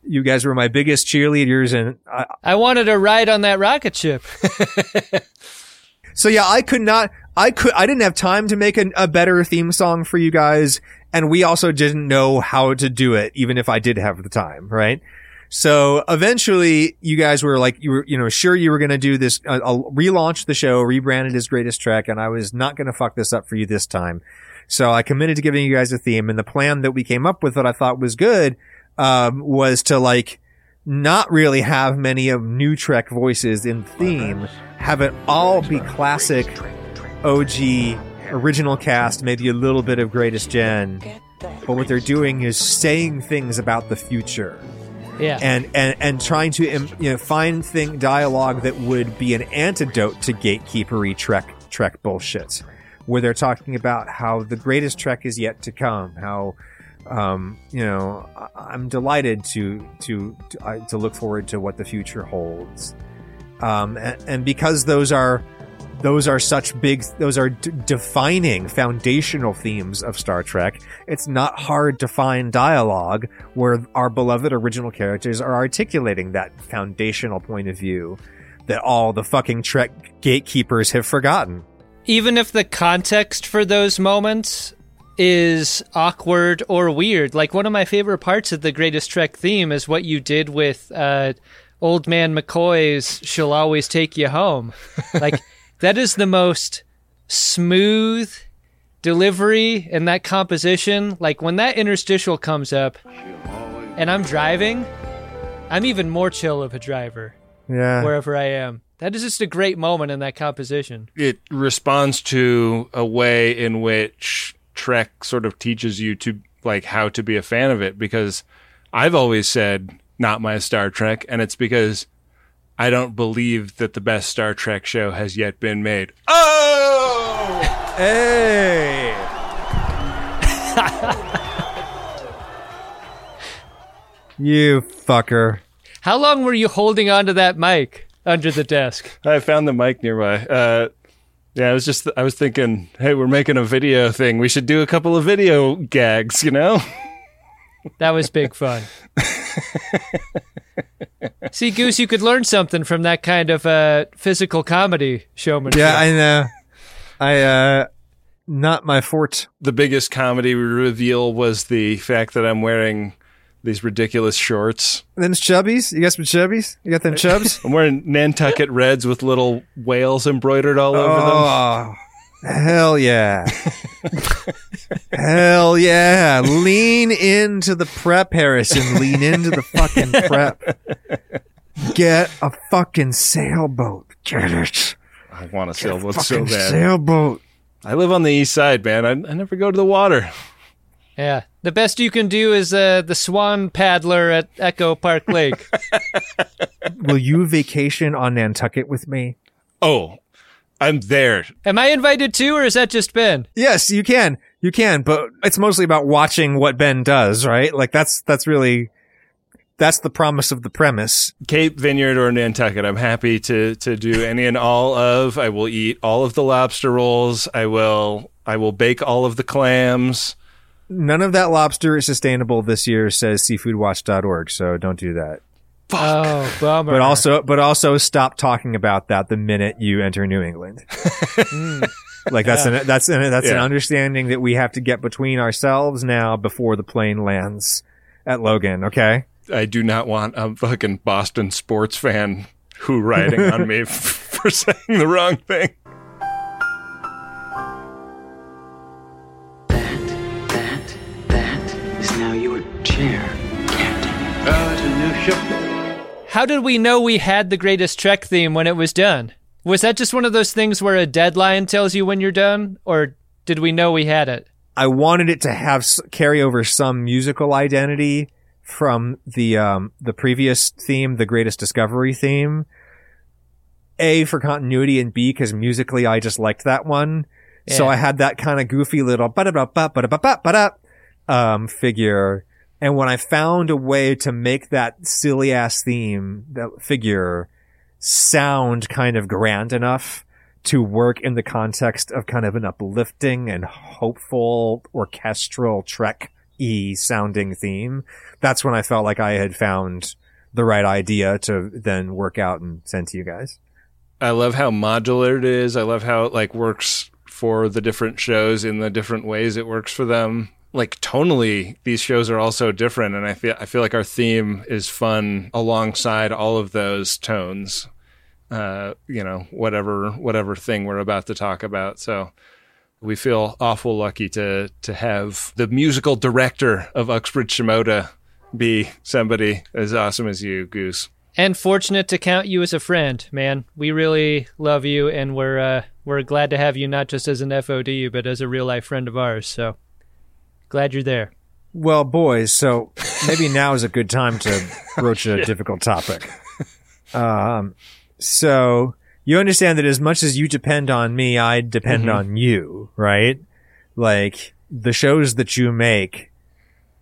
You guys were my biggest cheerleaders, and I wanted a ride on that rocket ship. So yeah, I didn't have time to make a better theme song for you guys, and we also didn't know how to do it, even if I did have the time, right? So eventually, you guys were sure you were going to do this. I'll relaunch the show, rebrand it as Greatest Trek, and I was not going to fuck this up for you this time. So I committed to giving you guys a theme, and the plan that we came up with that I thought was good was to not really have many of new Trek voices in theme, have it all be classic OG original cast, maybe a little bit of Greatest Gen, but what they're doing is saying things about the future. Yeah. And trying to find dialogue that would be an antidote to gatekeepery Trek bullshit, where they're talking about how the greatest Trek is yet to come, how I'm delighted to look forward to what the future holds, and because those are such big, defining foundational themes of Star Trek, it's not hard to find dialogue where our beloved original characters are articulating that foundational point of view that all the fucking Trek gatekeepers have forgotten. Even if the context for those moments is awkward or weird. One of my favorite parts of the Greatest Trek theme is what you did with Old Man McCoy's She'll Always Take You Home. That is the most smooth delivery in that composition. When that interstitial comes up and I'm driving, I'm even more chill of a driver wherever I am. That is just a great moment in that composition. It responds to a way in which Trek sort of teaches you to how to be a fan of it, because I've always said not my Star Trek, and it's because I don't believe that the best Star Trek show has yet been made. Oh! Hey! You fucker. How long were you holding onto that mic under the desk? I found the mic nearby. Yeah, I was just, I was thinking, hey, we're making a video thing. We should do a couple of video gags, you know? That was big fun. See, Goose, you could learn something from that kind of physical comedy showmanship. Yeah, I know. Not my forte. The biggest comedy reveal was the fact that I'm wearing these ridiculous shorts. And then chubbies? You got some chubbies? You got them chubs? I'm wearing Nantucket Reds with little whales embroidered all over them. Oh, hell yeah. Hell yeah. Lean into the prep, Harrison. Lean into the fucking prep. Get a fucking sailboat. Get it. I want a sailboat so bad. Sailboat. I live on the east side, man. I never go to the water. Yeah. The best you can do is the swan paddler at Echo Park Lake. Will you vacation on Nantucket with me? Oh, I'm there. Am I invited too, or is that just Ben? Yes, you can. You can, but it's mostly about watching what Ben does, right? Like, that's the promise of the premise. Cape Vineyard or Nantucket, I'm happy to do any and all of. I will eat all of the lobster rolls. I will bake all of the clams. None of that lobster is sustainable this year, says seafoodwatch.org, so don't do that. Fuck. Oh, bummer. But also stop talking about that the minute you enter New England. Like that's an understanding that we have to get between ourselves now before the plane lands at Logan, okay? I do not want a fucking Boston sports fan who riding on me for saying the wrong thing. That is now your chair, Captain. Oh, it's a new ship. How did we know we had the greatest Trek theme when it was done? Was that just one of those things where a deadline tells you when you're done, or did we know we had it? I wanted it to have carry over some musical identity from the previous theme, the Greatest Discovery theme, A, for continuity, and B, because musically I just liked that one. Yeah. So I had that kind of goofy little figure. And when I found a way to make that silly ass theme, that figure, sound kind of grand enough to work in the context of kind of an uplifting and hopeful orchestral Trek sounding theme, that's when I felt like I had found the right idea to then work out and send to you guys. I love how modular it is. I love how it like works for the different shows in the different ways it works for them. Like tonally, these shows are all so different, and I feel like our theme is fun alongside all of those tones. You know, whatever thing we're about to talk about. So we feel awful lucky to have the musical director of Uxbridge Shimoda be somebody as awesome as you, Goose. And fortunate to count you as a friend, man. We really love you, and we're glad to have you not just as an FOD, but as a real-life friend of ours. So glad you're there. Well, boys, so maybe now is a good time to broach a difficult topic. So... you understand that as much as you depend on me, I depend on you, right? Like, the shows that you make,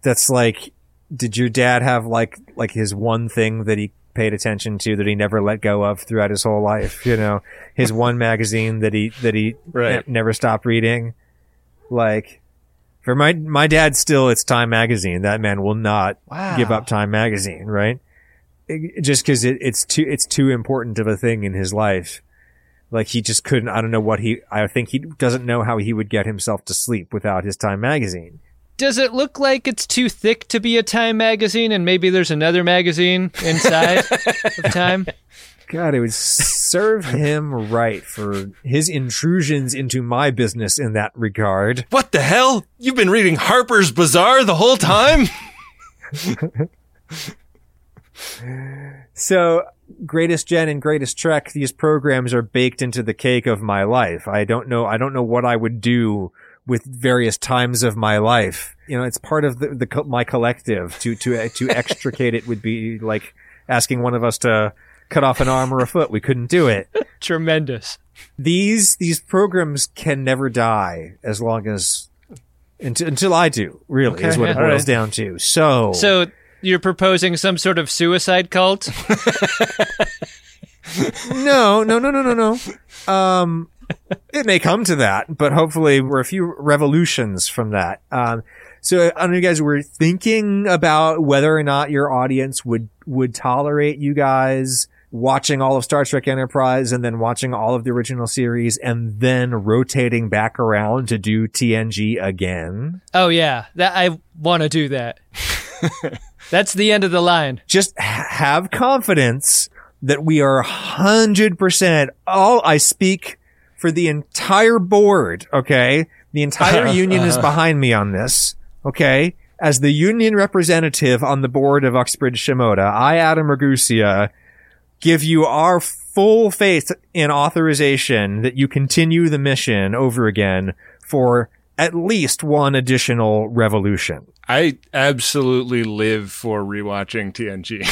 that's like, did your dad have like his one thing that he paid attention to that he never let go of throughout his whole life? You know, his one magazine that he right. Never stopped reading. Like, for my dad, still, it's Time Magazine. That man will not give up Time Magazine, right? Just because it's too important of a thing in his life. Like, he just couldn't, I don't know what he, I think he doesn't know how he would get himself to sleep without his Time Magazine. Does it look like it's too thick to be a Time Magazine, and maybe there's another magazine inside of Time? God, it would serve him right for his intrusions into my business in that regard. What the hell? You've been reading Harper's Bazaar the whole time? So, Greatest Gen and Greatest Trek, these programs are baked into the cake of my life. I don't know what I would do with various times of my life you know, it's part of the my collective to extricate it would be like asking one of us to cut off an arm or a foot. We couldn't do it. Tremendous. These programs can never die as long as until I do, really, okay, is what it boils down to. So you're proposing some sort of suicide cult? No. It may come to that, but hopefully we're a few revolutions from that. So I don't know, you guys were thinking about whether or not your audience would tolerate you guys watching all of Star Trek Enterprise and then watching all of the original series and then rotating back around to do TNG again. Oh, yeah. I want to do that. That's the end of the line. Just have confidence that we are 100% I speak for the entire board, okay? The entire union is behind me on this, okay? As the union representative on the board of Uxbridge Shimoda, I, Adam Ragusea, give you our full faith in authorization that you continue the mission over again for at least one additional revolution. I absolutely live for rewatching TNG.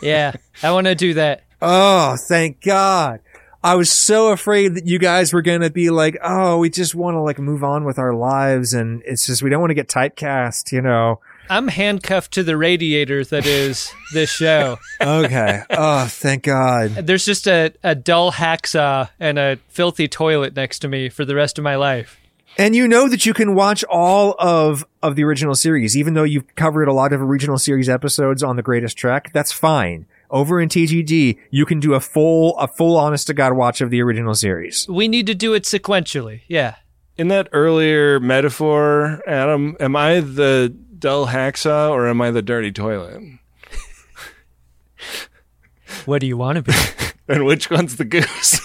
Yeah, I want to do that. Oh, thank God. I was so afraid that you guys were going to be like, oh, we just want to like move on with our lives. And it's just, we don't want to get typecast, you know. I'm handcuffed to the radiator that is this show. Okay. Oh, thank God. There's just a dull hacksaw and a filthy toilet next to me for the rest of my life. And you know that you can watch all of the original series, even though you've covered a lot of original series episodes on The Greatest Trek. That's fine. Over in TGD, you can do a full honest to God watch of the original series. We need to do it sequentially. Yeah. In that earlier metaphor, Adam, am I the dull hacksaw or am I the dirty toilet? What do you want to be? And which one's the goose?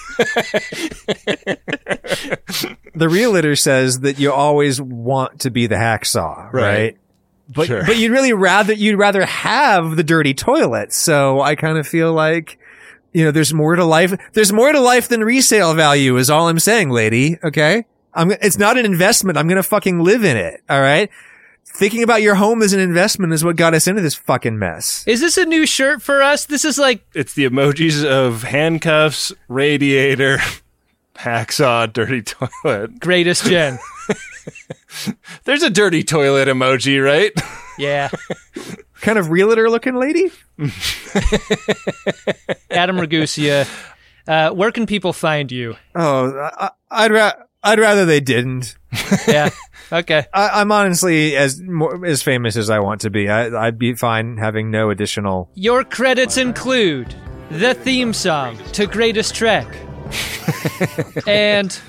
The realtor says that you always want to be the hacksaw, right? But sure. But you'd rather have the dirty toilet. So I kind of feel like, you know, there's more to life. There's more to life than resale value is all I'm saying, lady. Okay. It's not an investment. I'm going to fucking live in it. All right. Thinking about your home as an investment is what got us into this fucking mess. Is this a new shirt for us? This is like... It's the emojis of handcuffs, radiator, hacksaw, dirty toilet. Greatest Gen. There's a dirty toilet emoji, right? Yeah. Kind of realtor looking lady? Adam Ragusea, where can people find you? Oh, I'd rather they didn't. Yeah. Okay. I'm honestly as famous as I want to be. I'd be fine having no additional. Your credits include the theme song to Greatest Trek and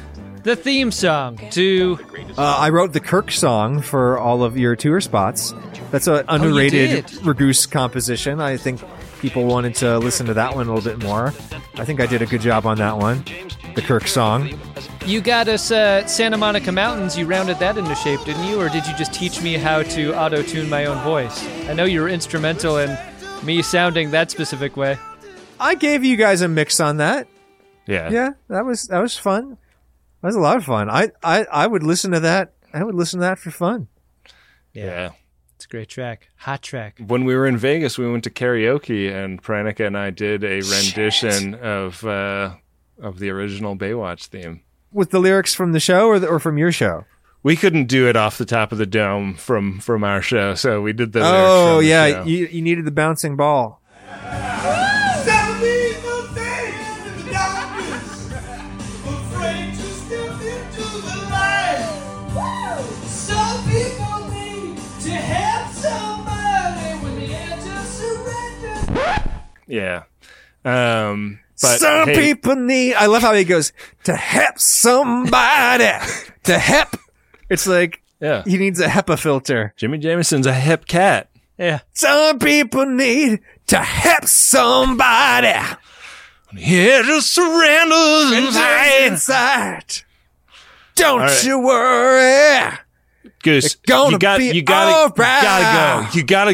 the theme song to... I wrote the Kirk song for all of your tour spots. That's an underrated Ragusea composition. I think people wanted to listen to that one a little bit more. I think I did a good job on that one, the Kirk song. You got us Santa Monica Mountains. You rounded that into shape, didn't you? Or did you just teach me how to auto-tune my own voice? I know you were instrumental in me sounding that specific way. I gave you guys a mix on that. Yeah. Yeah, that was fun. That was a lot of fun. I would listen to that. I would listen to that for fun. Yeah. It's a great track. Hot track. When we were in Vegas, we went to karaoke, and Pranika and I did a rendition of the original Baywatch theme. With the lyrics from the show or from your show? We couldn't do it off the top of the dome from our show, so we did the lyrics. Oh, from the show. You needed the bouncing ball. Yeah. But some people need... I love how he goes, to help somebody. To help. It's like, yeah, he needs a HEPA filter. Jimmy Jameson's a hep cat. Yeah. Some people need to help somebody. Here to surrender inside. Don't you worry. Goose, you gotta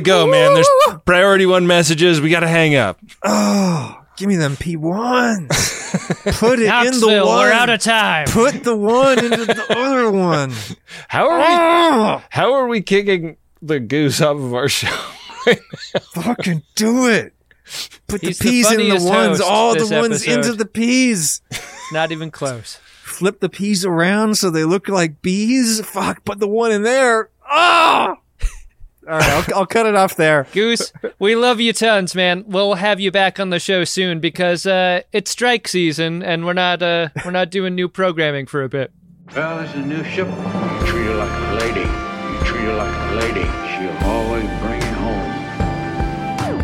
go, man. There's priority one messages. We gotta hang up. Oh, Give me them P1s. Put it in the one. We're out of time. Put the one into the other one. How are we kicking the goose off of our show right now? Fucking do it. Put the P's in the ones, all the ones into the P's. Not even close. Flip the P's around so they look like B's. Fuck, put the one in there. Oh! All right, I'll cut it off there. Goose, we love you tons, man. We'll have you back on the show soon because it's strike season and we're not doing new programming for a bit. Well, this is a new ship. You treat her like a lady. You treat her like a lady. She'll always bring it home.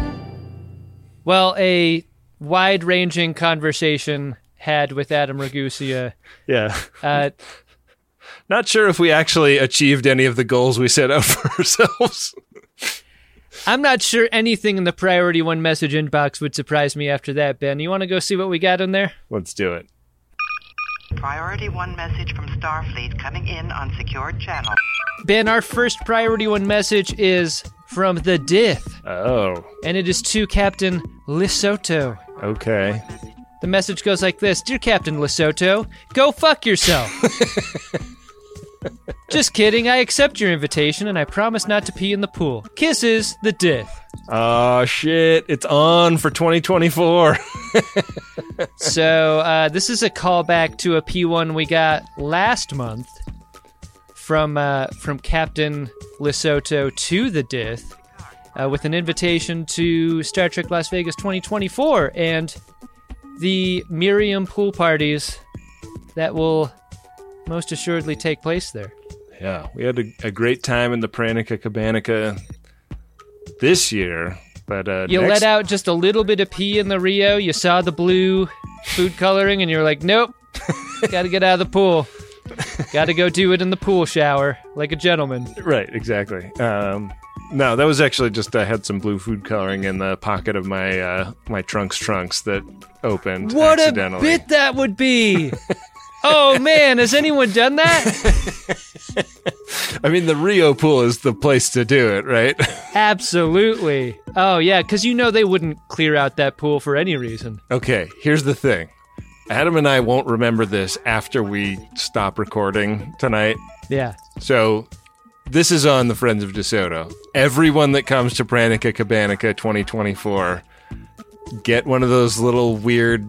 Well, a wide-ranging conversation had with Adam Ragusea. Yeah. Not sure if we actually achieved any of the goals we set out for ourselves. I'm not sure anything in the priority one message inbox would surprise me after that, Ben. You want to go see what we got in there? Let's do it. Priority one message from Starfleet coming in on secured channel. Ben, our first priority one message is from the Dith. Oh. And it is to Captain DeSoto. Okay. The message goes like this. Dear Captain DeSoto, go fuck yourself. Just kidding, I accept your invitation and I promise not to pee in the pool. Kisses, the Dith. Oh, shit, it's on for 2024. So, this is a callback to a P1 we got last month from Captain DeSoto to the Dith with an invitation to Star Trek Las Vegas 2024 and the Miriam pool parties that will most assuredly take place there. Yeah, we had a great time in the Pranica Cabanica this year, but you let out just a little bit of pee in the Rio. You saw the blue food coloring, and you're like, nope, got to get out of the pool. Got to go do it in the pool shower, like a gentleman. Right, exactly. No, that was actually just I had some blue food coloring in the pocket of my my trunks that opened. What accidentally. What a bit that would be. Oh, man, has anyone done that? I mean, the Rio pool is the place to do it, right? Absolutely. Oh, yeah, because you know they wouldn't clear out that pool for any reason. Okay, here's the thing. Adam and I won't remember this after we stop recording tonight. Yeah. So this is on the Friends of DeSoto. Everyone that comes to Pranica Cabanica 2024, get one of those little weird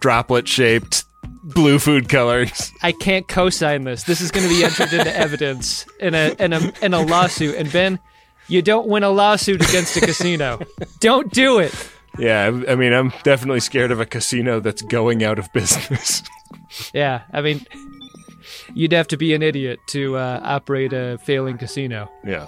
droplet-shaped blue food colors. I can't co-sign this. This is going to be entered into evidence in a lawsuit. And Ben, you don't win a lawsuit against a casino. Don't do it. Yeah, I mean, I'm definitely scared of a casino that's going out of business. Yeah, I mean, you'd have to be an idiot to operate a failing casino. Yeah.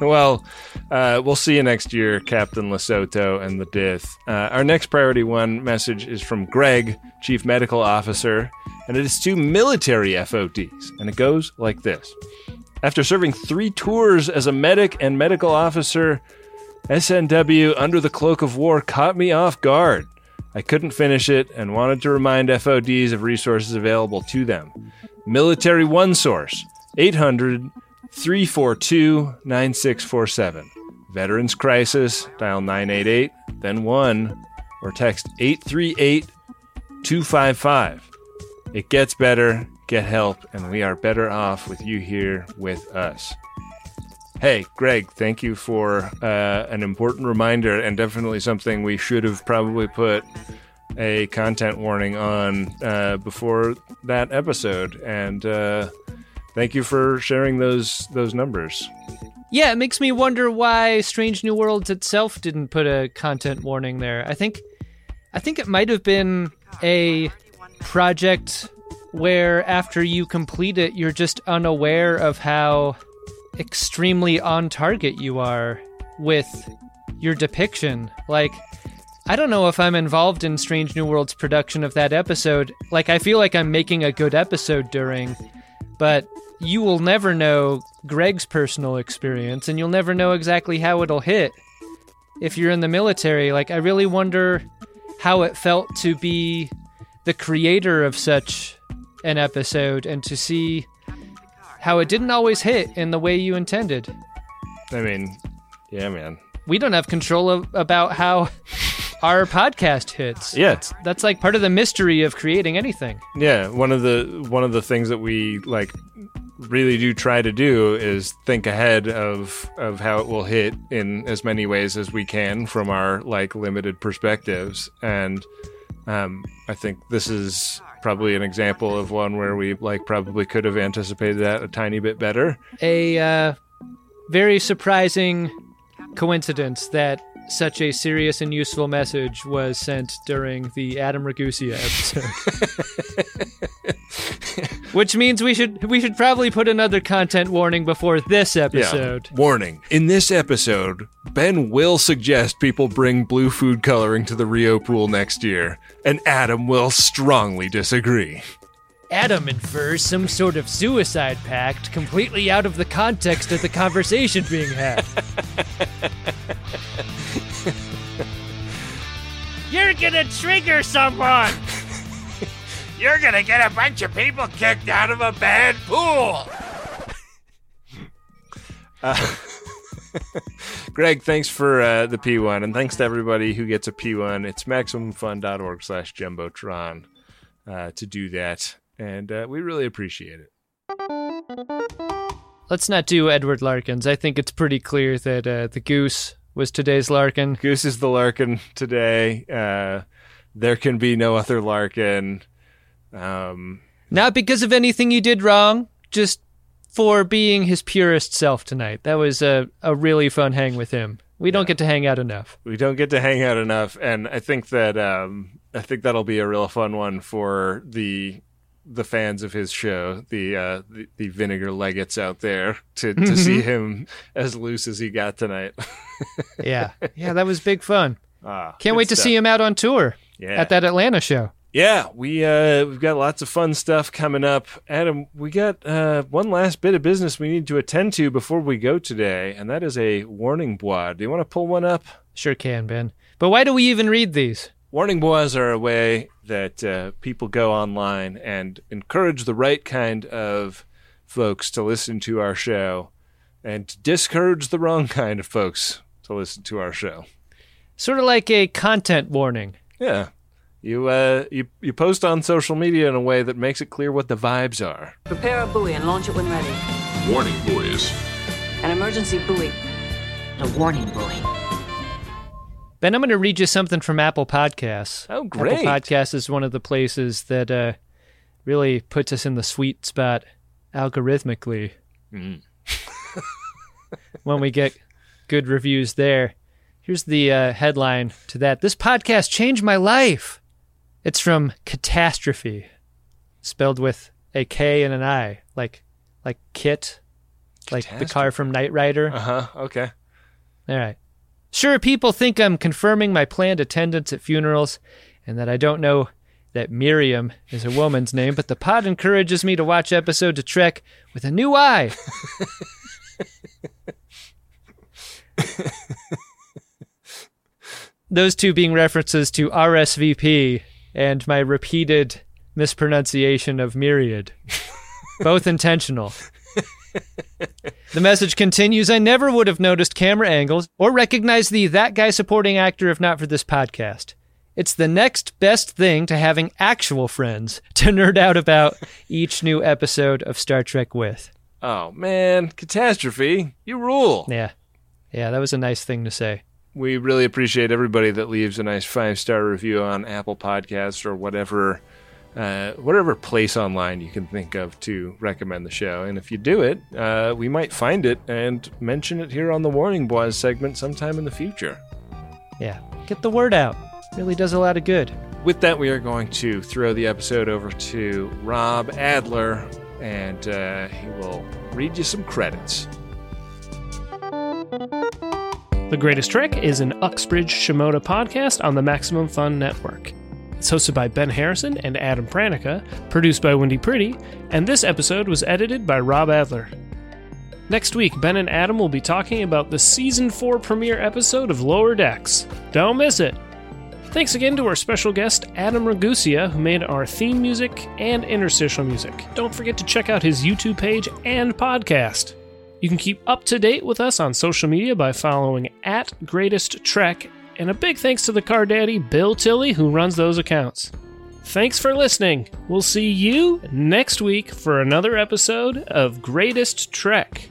Well, we'll see you next year, Captain DeSoto and the Dith. Our next priority one message is from Greg, Chief Medical Officer, and it is to military FODs, and it goes like this. After serving 3 tours as a medic and medical officer, SNW Under the Cloak of War caught me off guard. I couldn't finish it and wanted to remind FODs of resources available to them. Military One Source, 800-342-9647. Veterans Crisis, dial 988, then 1, or text 838-255. It gets better, get help, and we are better off with you here with us. Hey, Greg, thank you for an important reminder and definitely something we should have probably put a content warning on before that episode. And thank you for sharing those numbers. Yeah, it makes me wonder why Strange New Worlds itself didn't put a content warning there. I think it might have been a project where after you complete it, you're just unaware of how extremely on target you are with your depiction. Like, I don't know if I'm involved in Strange New World's production of that episode. Like, I feel like I'm making a good episode during, but you will never know Greg's personal experience, and you'll never know exactly how it'll hit if you're in the military. Like, I really wonder how it felt to be the creator of such an episode and to see how it didn't always hit in the way you intended. I mean, yeah, man. We don't have control about how our podcast hits. Yeah, that's like part of the mystery of creating anything. Yeah, one of the things that we like really do try to do is think ahead of how it will hit in as many ways as we can from our like limited perspectives, and I think this is probably an example of one where we like probably could have anticipated that a tiny bit better. A very surprising coincidence that such a serious and useful message was sent during the Adam Ragusea episode. Which means we should probably put another content warning before this episode. Yeah. Warning. In this episode, Ben will suggest people bring blue food coloring to the Rio pool next year, and Adam will strongly disagree. Adam infers some sort of suicide pact completely out of the context of the conversation being had. You're gonna trigger someone! You're gonna get a bunch of people kicked out of a bad pool! Greg, thanks for the P1, and thanks to everybody who gets a P1. It's MaximumFun.org/Jumbotron to do that, and we really appreciate it. Let's not do Edward Larkins. I think it's pretty clear that the goose was today's Larkin. Goose is the Larkin today. There can be no other Larkin. Not because of anything you did wrong, just for being his purest self tonight. That was a really fun hang with him. We don't get to hang out enough. We don't get to hang out enough, and I think that that'll be a real fun one for the fans of his show, the Vinegar Legates out there, to see him as loose as he got tonight. yeah, that was big fun. Can't wait to see him out on tour at that Atlanta show. Yeah, we've got lots of fun stuff coming up. Adam, we got one last bit of business we need to attend to before we go today, and that is a warning bois. Do you want to pull one up? Sure can, Ben. But why do we even read these? Warning bois are a way that people go online and encourage the right kind of folks to listen to our show and discourage the wrong kind of folks to listen to our show. Sort of like a content warning. Yeah. You post on social media in a way that makes it clear what the vibes are. Prepare a buoy and launch it when ready. Warning buoys. An emergency buoy. A warning buoy. Ben, I'm going to read you something from Apple Podcasts. Oh, great. Apple Podcasts is one of the places that really puts us in the sweet spot algorithmically. Mm. When we get good reviews there. Here's the headline to that. This podcast changed my life. It's from Catastrophe, spelled with a K and an I, like Kit, like the car from Knight Rider. Uh-huh, okay. All right. Sure, people think I'm confirming my planned attendance at funerals and that I don't know that Miriam is a woman's name, but the pod encourages me to watch episode to Trek with a new eye. Those two being references to RSVP and my repeated mispronunciation of myriad, both intentional. The message continues, I never would have noticed camera angles or recognized that guy supporting actor if not for this podcast. It's the next best thing to having actual friends to nerd out about each new episode of Star Trek with. Oh, man, Catastrophe, you rule. Yeah, that was a nice thing to say. We really appreciate everybody that leaves a nice 5-star review on Apple Podcasts or whatever place online you can think of to recommend the show. And if you do it, we might find it and mention it here on the Warning Bois segment sometime in the future. Yeah, get the word out. It really does a lot of good. With that, we are going to throw the episode over to Rob Adler, and he will read you some credits. The Greatest Trek is an Uxbridge Shimoda podcast on the Maximum Fun Network. It's hosted by Ben Harrison and Adam Pranica, produced by Wendy Pretty, and this episode was edited by Rob Adler. Next week, Ben and Adam will be talking about the Season 4 premiere episode of Lower Decks. Don't miss it! Thanks again to our special guest, Adam Ragusea, who made our theme music and interstitial music. Don't forget to check out his YouTube page and podcast. You can keep up to date with us on social media by following @GreatestTrek and a big thanks to the car daddy, Bill Tilley, who runs those accounts. Thanks for listening. We'll see you next week for another episode of Greatest Trek.